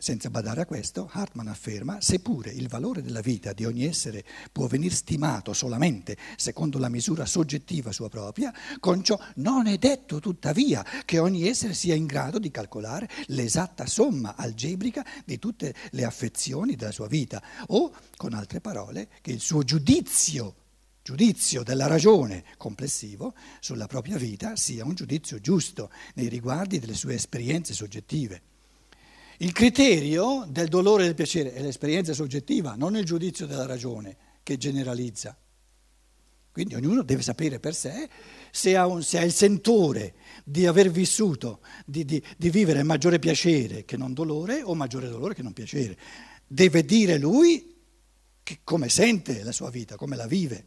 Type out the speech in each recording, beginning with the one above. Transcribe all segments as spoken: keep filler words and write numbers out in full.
Senza badare a questo, Hartmann afferma, seppure il valore della vita di ogni essere può venir stimato solamente secondo la misura soggettiva sua propria, con ciò non è detto tuttavia che ogni essere sia in grado di calcolare l'esatta somma algebrica di tutte le affezioni della sua vita, o, con altre parole, che il suo giudizio, giudizio della ragione complessivo sulla propria vita sia un giudizio giusto nei riguardi delle sue esperienze soggettive. Il criterio del dolore e del piacere è l'esperienza soggettiva, non il giudizio della ragione che generalizza. Quindi ognuno deve sapere per sé se ha, un, se ha il sentore di aver vissuto, di, di, di vivere maggiore piacere che non dolore o maggiore dolore che non piacere. Deve dire lui che, come sente la sua vita, come la vive.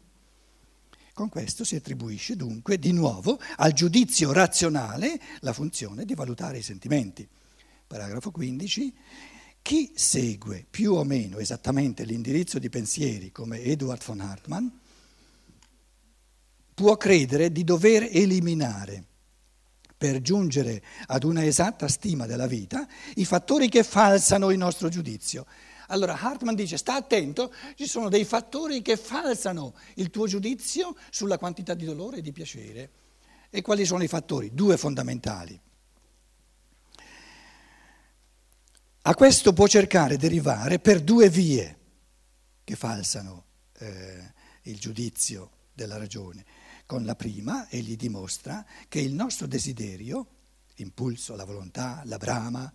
Con questo si attribuisce dunque di nuovo al giudizio razionale la funzione di valutare i sentimenti. Paragrafo quindici, chi segue più o meno esattamente l'indirizzo di pensieri come Eduard von Hartmann può credere di dover eliminare, per giungere ad una esatta stima della vita, i fattori che falsano il nostro giudizio. Allora Hartmann dice, sta attento, ci sono dei fattori che falsano il tuo giudizio sulla quantità di dolore e di piacere. E quali sono i fattori? Due fondamentali. A questo può cercare derivare per due vie che falsano eh, il giudizio della ragione. Con la prima egli dimostra che il nostro desiderio, l'impulso, la volontà, la brama,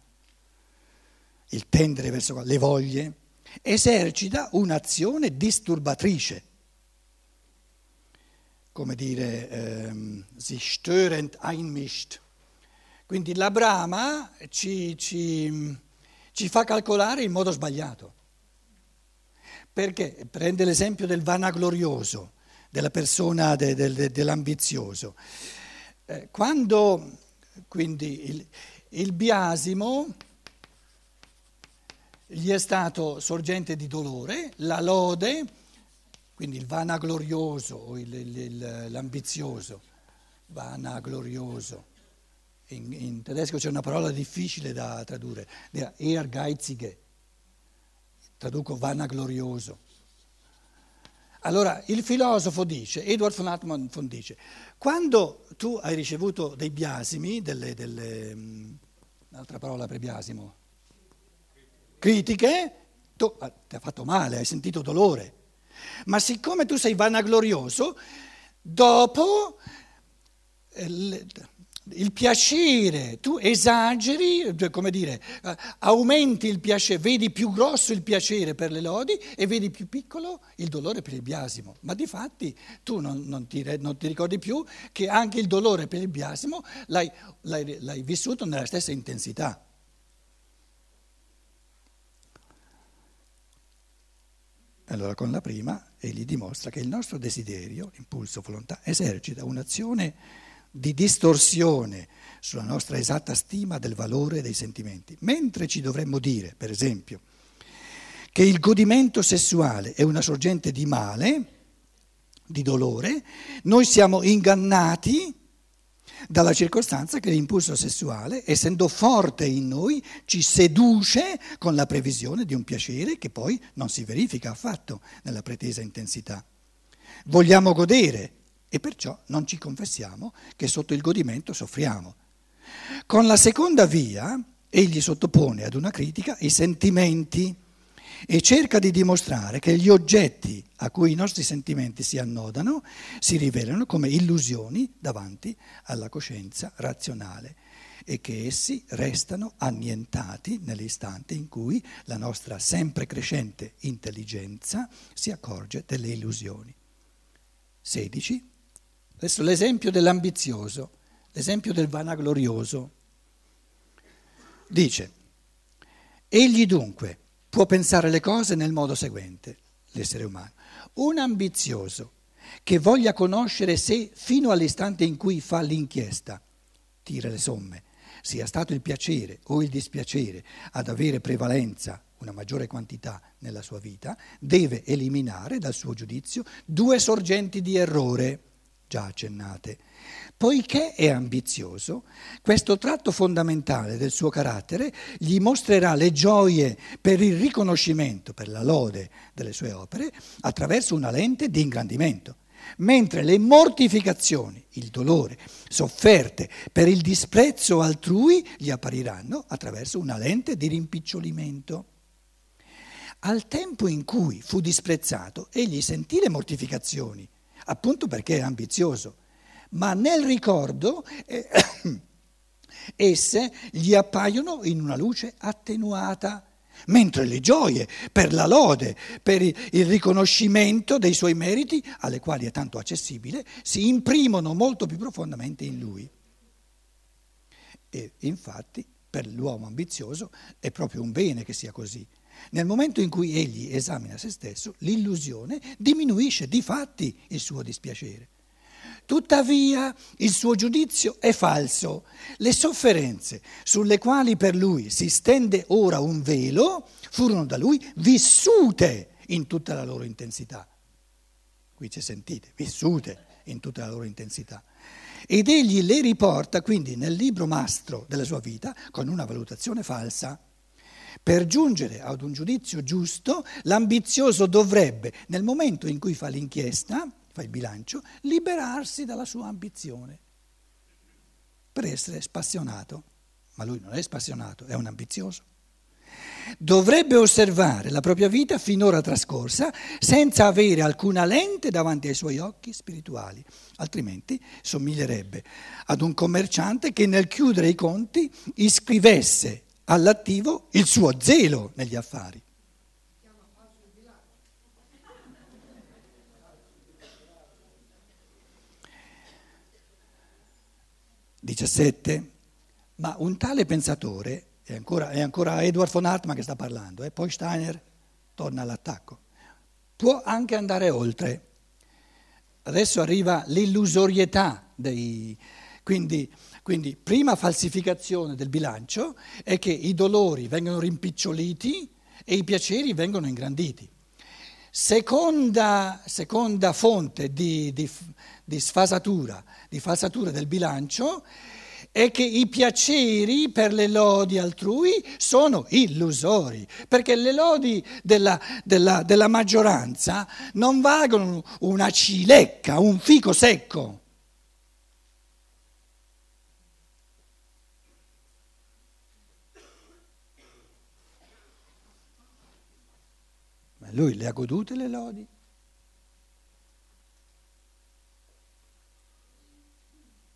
il tendere verso le voglie, esercita un'azione disturbatrice, come dire, ehm, sich störend einmischt. Quindi la brama ci... ci Ci fa calcolare in modo sbagliato, perché prende l'esempio del vanaglorioso, della persona, de, de, de, dell'ambizioso. Eh, quando quindi il, il biasimo gli è stato sorgente di dolore, la lode, quindi il vanaglorioso o il, il, il, l'ambizioso, vanaglorioso. In, in tedesco c'è una parola difficile da tradurre, ehrgeizige, traduco vanaglorioso. Allora il filosofo dice, Eduard von Hartmann dice, quando tu hai ricevuto dei biasimi, delle, delle um, un'altra parola per biasimo, critiche, tu, ah, ti ha fatto male, hai sentito dolore, ma siccome tu sei vanaglorioso, dopo... Eh, le, il piacere, tu esageri, come dire, aumenti il piacere, vedi più grosso il piacere per le lodi e vedi più piccolo il dolore per il biasimo. Ma difatti tu non, non, ti, non ti ricordi più che anche il dolore per il biasimo l'hai, l'hai, l'hai vissuto nella stessa intensità. Allora con la prima egli dimostra che il nostro desiderio, impulso, volontà, esercita un'azione di distorsione sulla nostra esatta stima del valore dei sentimenti, mentre ci dovremmo dire, per esempio, che il godimento sessuale è una sorgente di male, di dolore, noi siamo ingannati dalla circostanza che l'impulso sessuale, essendo forte in noi, ci seduce con la previsione di un piacere che poi non si verifica affatto nella pretesa intensità. Vogliamo godere, e perciò non ci confessiamo che sotto il godimento soffriamo. Con la seconda via, egli sottopone ad una critica i sentimenti e cerca di dimostrare che gli oggetti a cui i nostri sentimenti si annodano si rivelano come illusioni davanti alla coscienza razionale e che essi restano annientati nell'istante in cui la nostra sempre crescente intelligenza si accorge delle illusioni. sedici. Adesso l'esempio dell'ambizioso, l'esempio del vanaglorioso. Dice, egli dunque può pensare le cose nel modo seguente, l'essere umano. Un ambizioso che voglia conoscere se fino all'istante in cui fa l'inchiesta, tira le somme, sia stato il piacere o il dispiacere ad avere prevalenza, una maggiore quantità nella sua vita, deve eliminare dal suo giudizio due sorgenti di errore. già accennate. Poiché è ambizioso, questo tratto fondamentale del suo carattere gli mostrerà le gioie per il riconoscimento, per la lode delle sue opere, attraverso una lente di ingrandimento, mentre le mortificazioni, il dolore, sofferte per il disprezzo altrui gli appariranno attraverso una lente di rimpicciolimento. Al tempo in cui fu disprezzato, egli sentì le mortificazioni, appunto perché è ambizioso, ma nel ricordo eh, esse gli appaiono in una luce attenuata, mentre le gioie per la lode, per il riconoscimento dei suoi meriti, alle quali è tanto accessibile, si imprimono molto più profondamente in lui. E infatti per l'uomo ambizioso è proprio un bene che sia così. Nel momento in cui egli esamina se stesso, l'illusione diminuisce, difatti, il suo dispiacere. Tuttavia il suo giudizio è falso. Le sofferenze sulle quali per lui si stende ora un velo furono da lui vissute in tutta la loro intensità. Qui ci sentite, vissute in tutta la loro intensità. Ed egli le riporta quindi nel libro mastro della sua vita con una valutazione falsa. Per giungere ad un giudizio giusto, l'ambizioso dovrebbe, nel momento in cui fa l'inchiesta, fa il bilancio, liberarsi dalla sua ambizione per essere spassionato. Ma lui non è spassionato, è un ambizioso. Dovrebbe osservare la propria vita finora trascorsa senza avere alcuna lente davanti ai suoi occhi spirituali, altrimenti somiglierebbe ad un commerciante che nel chiudere i conti iscrivesse all'attivo il suo zelo negli affari. diciassette. Ma un tale pensatore, è ancora, è ancora Eduard von Hartmann che sta parlando, eh? Poi Steiner torna all'attacco, può anche andare oltre. Adesso arriva l'illusorietà dei... Quindi, quindi prima falsificazione del bilancio è che i dolori vengono rimpiccioliti e i piaceri vengono ingranditi. Seconda, seconda fonte di, di, di sfasatura, di falsatura del bilancio è che i piaceri per le lodi altrui sono illusori, perché le lodi della, della, della maggioranza non valgono una cilecca, un fico secco. Lui le ha godute le lodi?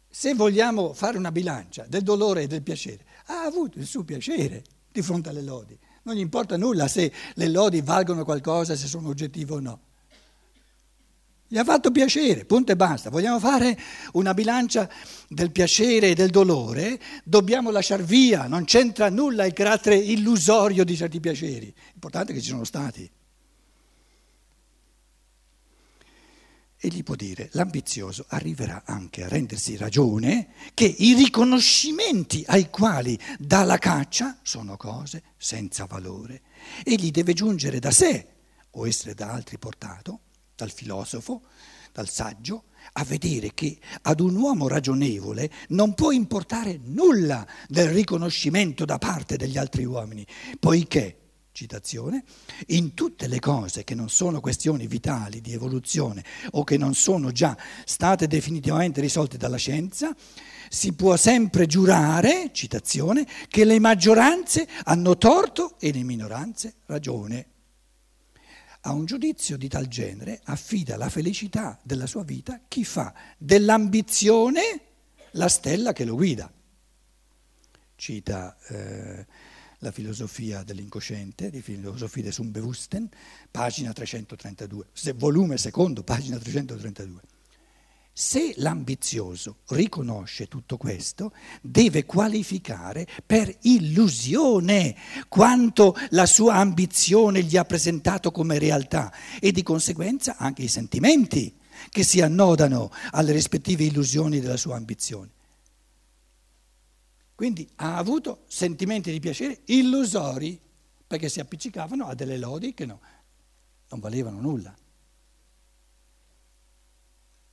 Se vogliamo fare una bilancia del dolore e del piacere, ha avuto il suo piacere di fronte alle lodi. Non gli importa nulla se le lodi valgono qualcosa, se sono oggettive o no. Gli ha fatto piacere, punto e basta. Vogliamo fare una bilancia del piacere e del dolore, dobbiamo lasciar via, non c'entra nulla il carattere illusorio di certi piaceri. L'importante è che ci sono stati. E gli può dire, l'ambizioso arriverà anche a rendersi ragione che i riconoscimenti ai quali dà la caccia sono cose senza valore. Egli deve giungere da sé, o essere da altri portato, dal filosofo, dal saggio, a vedere che ad un uomo ragionevole non può importare nulla del riconoscimento da parte degli altri uomini, poiché... Citazione, in tutte le cose che non sono questioni vitali di evoluzione o che non sono già state definitivamente risolte dalla scienza, si può sempre giurare, citazione, che le maggioranze hanno torto e le minoranze ragione. A un giudizio di tal genere affida la felicità della sua vita chi fa dell'ambizione la stella che lo guida. Cita... Eh, La filosofia dell'incosciente, di Philosophie des Unbewussten, pagina trecentotrentadue, volume secondo, pagina trecentotrentadue. Se l'ambizioso riconosce tutto questo, deve qualificare per illusione quanto la sua ambizione gli ha presentato come realtà e di conseguenza anche i sentimenti che si annodano alle rispettive illusioni della sua ambizione. Quindi ha avuto sentimenti di piacere illusori, perché si appiccicavano a delle lodi che no, non valevano nulla.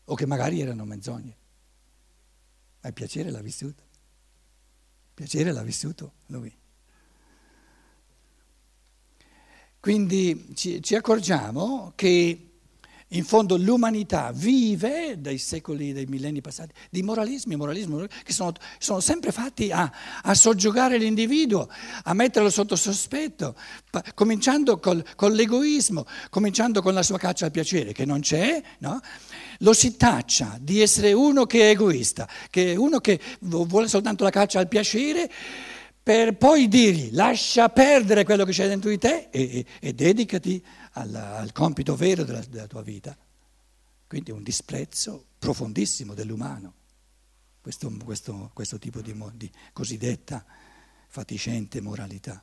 o che magari erano menzogne. Ma il piacere l'ha vissuto. Il piacere l'ha vissuto lui. Quindi ci, ci accorgiamo che in fondo l'umanità vive dai secoli, dai millenni passati, di moralismi, moralismi, moralismi che sono, sono sempre fatti a, a soggiogare l'individuo, a metterlo sotto sospetto, pa- cominciando col, con l'egoismo, cominciando con la sua caccia al piacere, che non c'è, no? Lo si taccia di essere uno che è egoista, che è uno che vuole soltanto la caccia al piacere, per poi dirgli lascia perdere quello che c'è dentro di te e, e, e dedicati al, al compito vero della, della tua vita. Quindi è un disprezzo profondissimo dell'umano, questo, questo, questo tipo di, di cosiddetta fatiscente moralità.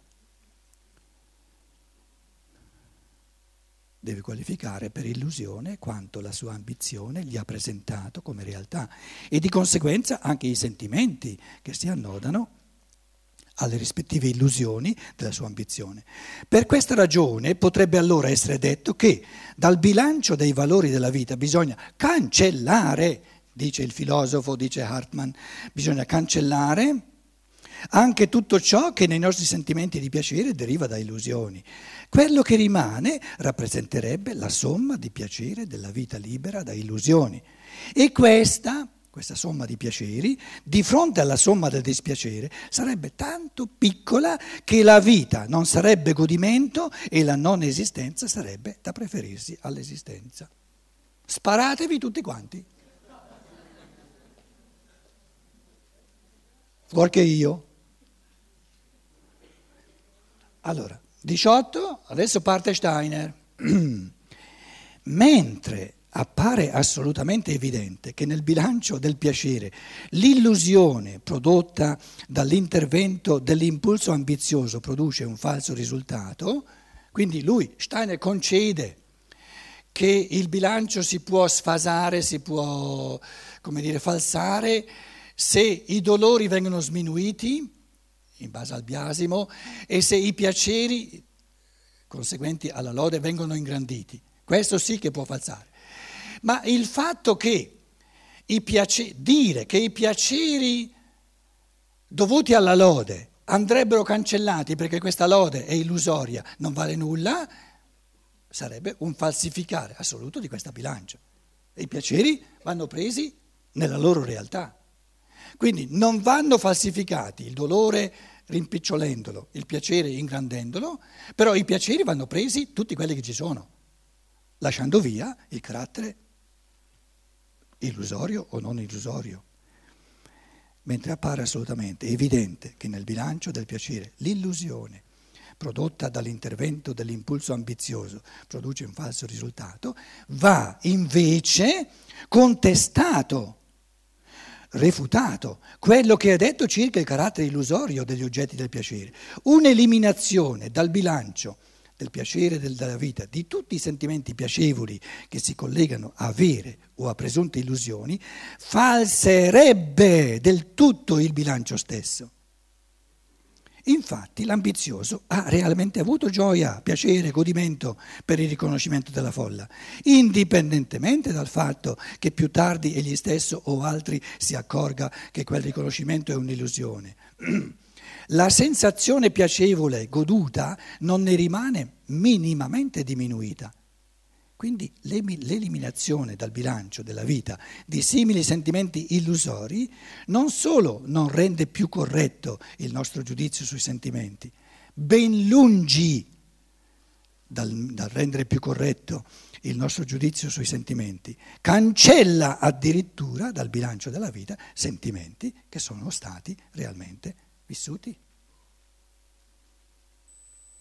Deve qualificare per illusione quanto la sua ambizione gli ha presentato come realtà e di conseguenza anche i sentimenti che si annodano alle rispettive illusioni della sua ambizione. Per questa ragione potrebbe allora essere detto che dal bilancio dei valori della vita bisogna cancellare, dice il filosofo, dice Hartmann, bisogna cancellare anche tutto ciò che nei nostri sentimenti di piacere deriva da illusioni. Quello che rimane rappresenterebbe la somma di piacere della vita libera da illusioni. E questa... Questa somma di piaceri, di fronte alla somma del dispiacere, sarebbe tanto piccola che la vita non sarebbe godimento e la non esistenza sarebbe da preferirsi all'esistenza. Sparatevi tutti quanti. Fuorché io. Allora, diciotto, adesso parte Steiner. Mentre... appare assolutamente evidente che nel bilancio del piacere l'illusione prodotta dall'intervento dell'impulso ambizioso produce un falso risultato, quindi lui, Steiner, concede che il bilancio si può sfasare, si può, come dire, falsare se i dolori vengono sminuiti in base al biasimo e se i piaceri conseguenti alla lode vengono ingranditi. Questo sì che può falsare. Ma il fatto che i piaceri, dire che i piaceri dovuti alla lode andrebbero cancellati perché questa lode è illusoria, non vale nulla, sarebbe un falsificare assoluto di questa bilancia. I piaceri vanno presi nella loro realtà. Quindi non vanno falsificati il dolore rimpicciolendolo, il piacere ingrandendolo, però i piaceri vanno presi tutti quelli che ci sono, lasciando via il carattere illusorio o non illusorio, mentre appare assolutamente evidente che nel bilancio del piacere l'illusione prodotta dall'intervento dell'impulso ambizioso produce un falso risultato, va invece contestato, refutato quello che è detto circa il carattere illusorio degli oggetti del piacere. Un'eliminazione dal bilancio del piacere della vita, di tutti i sentimenti piacevoli che si collegano a vere o a presunte illusioni, falserebbe del tutto il bilancio stesso. Infatti l'ambizioso ha realmente avuto gioia, piacere, godimento per il riconoscimento della folla, indipendentemente dal fatto che più tardi egli stesso o altri si accorga che quel riconoscimento è un'illusione. La sensazione piacevole goduta non ne rimane minimamente diminuita. Quindi l'eliminazione dal bilancio della vita di simili sentimenti illusori non solo non rende più corretto il nostro giudizio sui sentimenti, ben lungi dal, dal rendere più corretto il nostro giudizio sui sentimenti, cancella addirittura dal bilancio della vita sentimenti che sono stati realmente vissuti.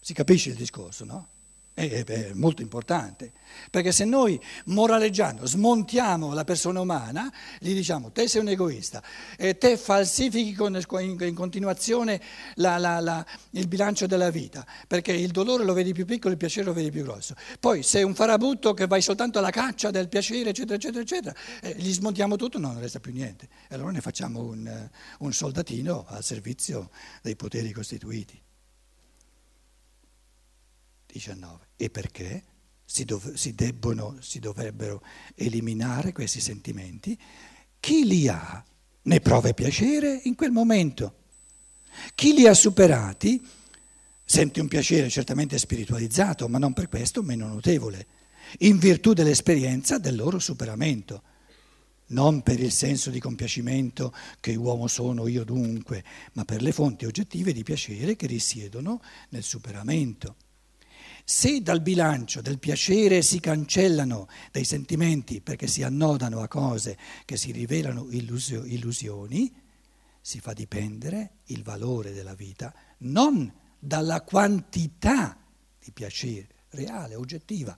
Si capisce il discorso, no? È, è molto importante, perché se noi moraleggiando smontiamo la persona umana, gli diciamo te sei un egoista e te falsifichi con, in, in continuazione la, la, la, il bilancio della vita, perché il dolore lo vedi più piccolo, il piacere lo vedi più grosso, poi sei un farabutto che vai soltanto alla caccia del piacere eccetera eccetera eccetera, e gli smontiamo tutto, no, non resta più niente, e allora ne facciamo un, un soldatino al servizio dei poteri costituiti. diciannove. E perché si, dov- si debbono, si dovrebbero eliminare questi sentimenti, chi li ha ne prova piacere in quel momento. Chi li ha superati sente un piacere certamente spiritualizzato, ma non per questo meno notevole, in virtù dell'esperienza del loro superamento, non per il senso di compiacimento che uomo sono io dunque, ma per le fonti oggettive di piacere che risiedono nel superamento. Se dal bilancio del piacere si cancellano dei sentimenti perché si annodano a cose che si rivelano illusio- illusioni, si fa dipendere il valore della vita non dalla quantità di piacere reale, oggettiva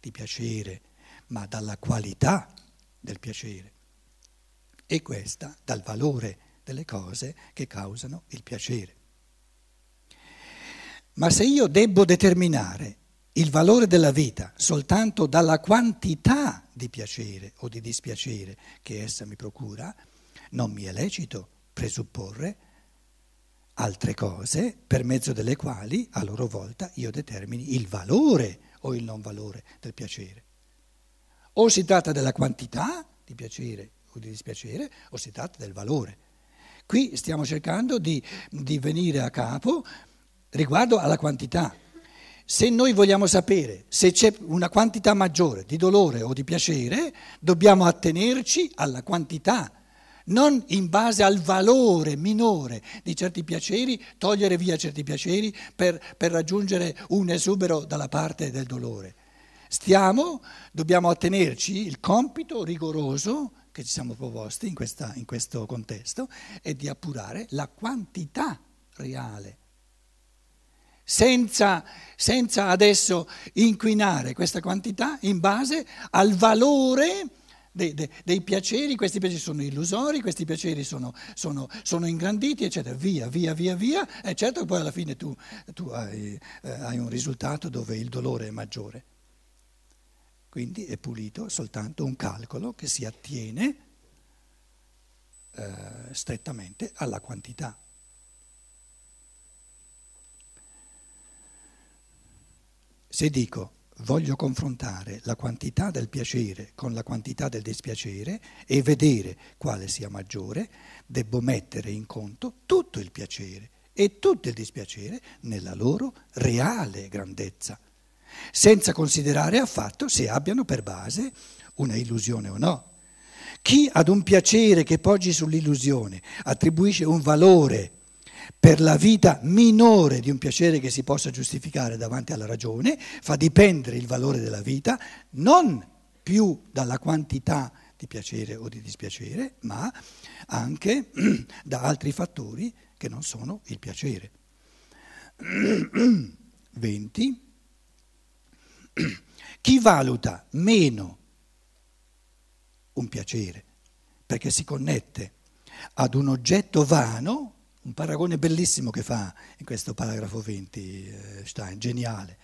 di piacere, ma dalla qualità del piacere, e questa dal valore delle cose che causano il piacere. Ma se io debbo determinare il valore della vita soltanto dalla quantità di piacere o di dispiacere che essa mi procura, non mi è lecito presupporre altre cose per mezzo delle quali a loro volta io determini il valore o il non valore del piacere. O si tratta della quantità di piacere o di dispiacere, o si tratta del valore. Qui stiamo cercando di, di venire a capo riguardo alla quantità. Se noi vogliamo sapere se c'è una quantità maggiore di dolore o di piacere, dobbiamo attenerci alla quantità, non in base al valore minore di certi piaceri, togliere via certi piaceri per, per raggiungere un esubero dalla parte del dolore. Stiamo, dobbiamo attenerci il compito rigoroso che ci siamo proposti in, questa, in questo contesto, è di appurare la quantità reale. Senza, senza adesso inquinare questa quantità in base al valore dei, dei, dei piaceri, questi piaceri sono illusori, questi piaceri sono, sono, sono ingranditi, eccetera, via, via, via, via, e certo che poi alla fine tu, tu hai, eh, hai un risultato dove il dolore è maggiore. Quindi è pulito soltanto un calcolo che si attiene eh, strettamente alla quantità. Se dico voglio confrontare la quantità del piacere con la quantità del dispiacere e vedere quale sia maggiore, devo mettere in conto tutto il piacere e tutto il dispiacere nella loro reale grandezza, senza considerare affatto se abbiano per base una illusione o no. Chi ad un piacere che poggi sull'illusione attribuisce un valore per la vita minore di un piacere che si possa giustificare davanti alla ragione, fa dipendere il valore della vita non più dalla quantità di piacere o di dispiacere, ma anche da altri fattori che non sono il piacere. venti. Chi valuta meno un piacere perché si connette ad un oggetto vano, un paragone bellissimo che fa in questo paragrafo venti eh, Stein, geniale.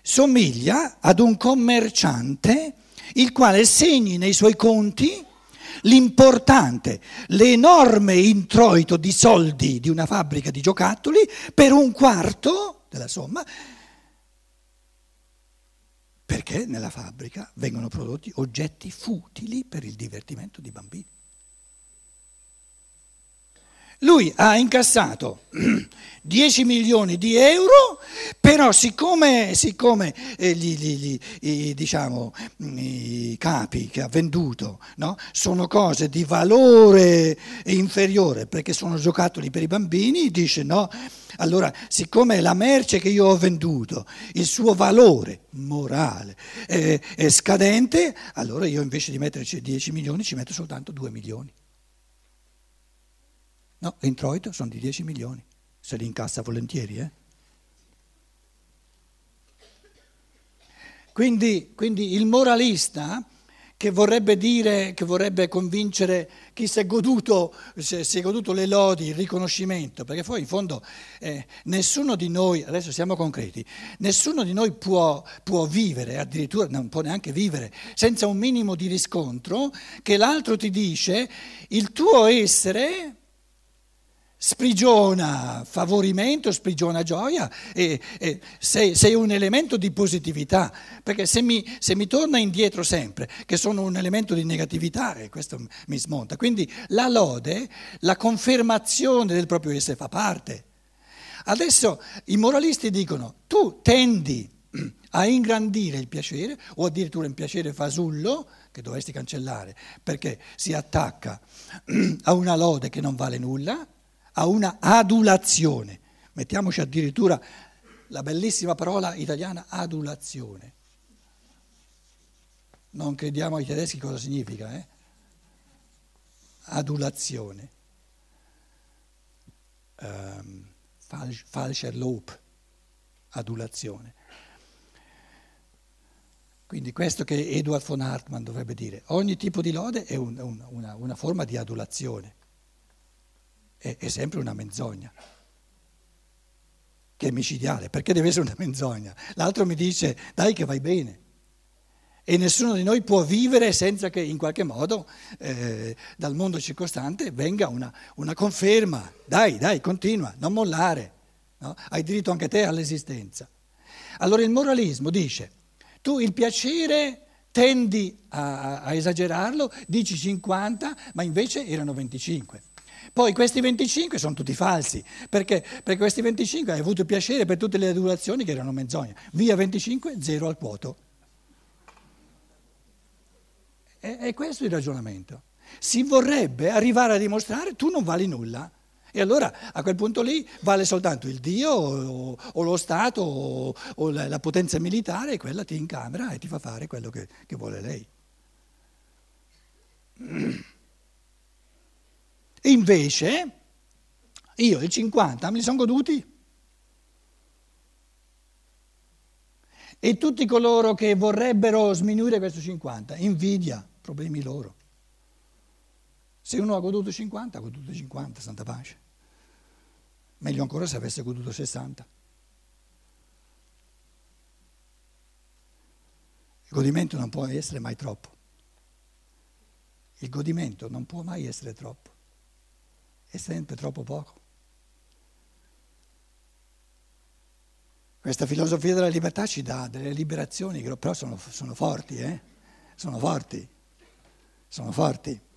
Somiglia ad un commerciante il quale segni nei suoi conti l'importante, l'enorme introito di soldi di una fabbrica di giocattoli per un quarto della somma, perché nella fabbrica vengono prodotti oggetti futili per il divertimento di bambini. Lui ha incassato dieci milioni di euro, però siccome, siccome eh, gli, gli, gli, diciamo, i capi che ha venduto, no, sono cose di valore inferiore perché sono giocattoli per i bambini, dice no, allora siccome la merce che io ho venduto, il suo valore morale è, è scadente, allora io invece di metterci dieci milioni ci metto soltanto due milioni. No, l'introito sono di dieci milioni, se li incassa volentieri. Eh? Quindi, quindi il moralista che vorrebbe dire, che vorrebbe convincere chi si è goduto, si è goduto le lodi, il riconoscimento, perché poi in fondo eh, nessuno di noi, adesso siamo concreti, nessuno di noi può, può vivere, addirittura non può neanche vivere, senza un minimo di riscontro che l'altro ti dice il tuo essere sprigiona favorimento, sprigiona gioia, e, e sei, sei un elemento di positività, perché se mi, se mi torna indietro sempre che sono un elemento di negatività, questo mi smonta. Quindi la lode, la confermazione del proprio essere fa parte. Adesso i moralisti dicono: tu tendi a ingrandire il piacere, o addirittura un piacere fasullo che dovresti cancellare, perché si attacca a una lode che non vale nulla, a una adulazione. Mettiamoci addirittura la bellissima parola italiana adulazione. Non crediamo ai tedeschi cosa significa, eh? Adulazione. Um, falsch, falscher Lob, adulazione. Quindi questo che Eduard von Hartmann dovrebbe dire: ogni tipo di lode è un, un, una, una forma di adulazione. È sempre una menzogna, che è micidiale, perché deve essere una menzogna. L'altro mi dice: dai che vai bene, e nessuno di noi può vivere senza che in qualche modo eh, dal mondo circostante venga una, una conferma, dai, dai, continua, non mollare, no? Hai diritto anche te all'esistenza. Allora il moralismo dice: tu il piacere tendi a, a esagerarlo, dici cinquanta, ma invece erano venticinque. Poi questi venticinque sono tutti falsi, perché, perché questi venticinque hai avuto piacere per tutte le adulazioni che erano menzogne. Via venticinque, zero al quoto. E, è questo il ragionamento. Si vorrebbe arrivare a dimostrare: tu non vali nulla. E allora a quel punto lì vale soltanto il Dio o, o lo Stato o, o la, la potenza militare, e quella ti incamera e ti fa fare quello che, che vuole lei. Invece io il cinquanta me li sono goduti, e tutti coloro che vorrebbero sminuire questo cinquanta, invidia, problemi loro. Se uno ha goduto cinquanta, ha goduto cinquanta, santa pace. Meglio ancora se avesse goduto sessanta. Il godimento non può essere mai troppo. Il godimento non può mai essere troppo. È sempre troppo poco. Questa filosofia della libertà ci dà delle liberazioni che però sono, sono forti, eh? Sono forti, sono forti.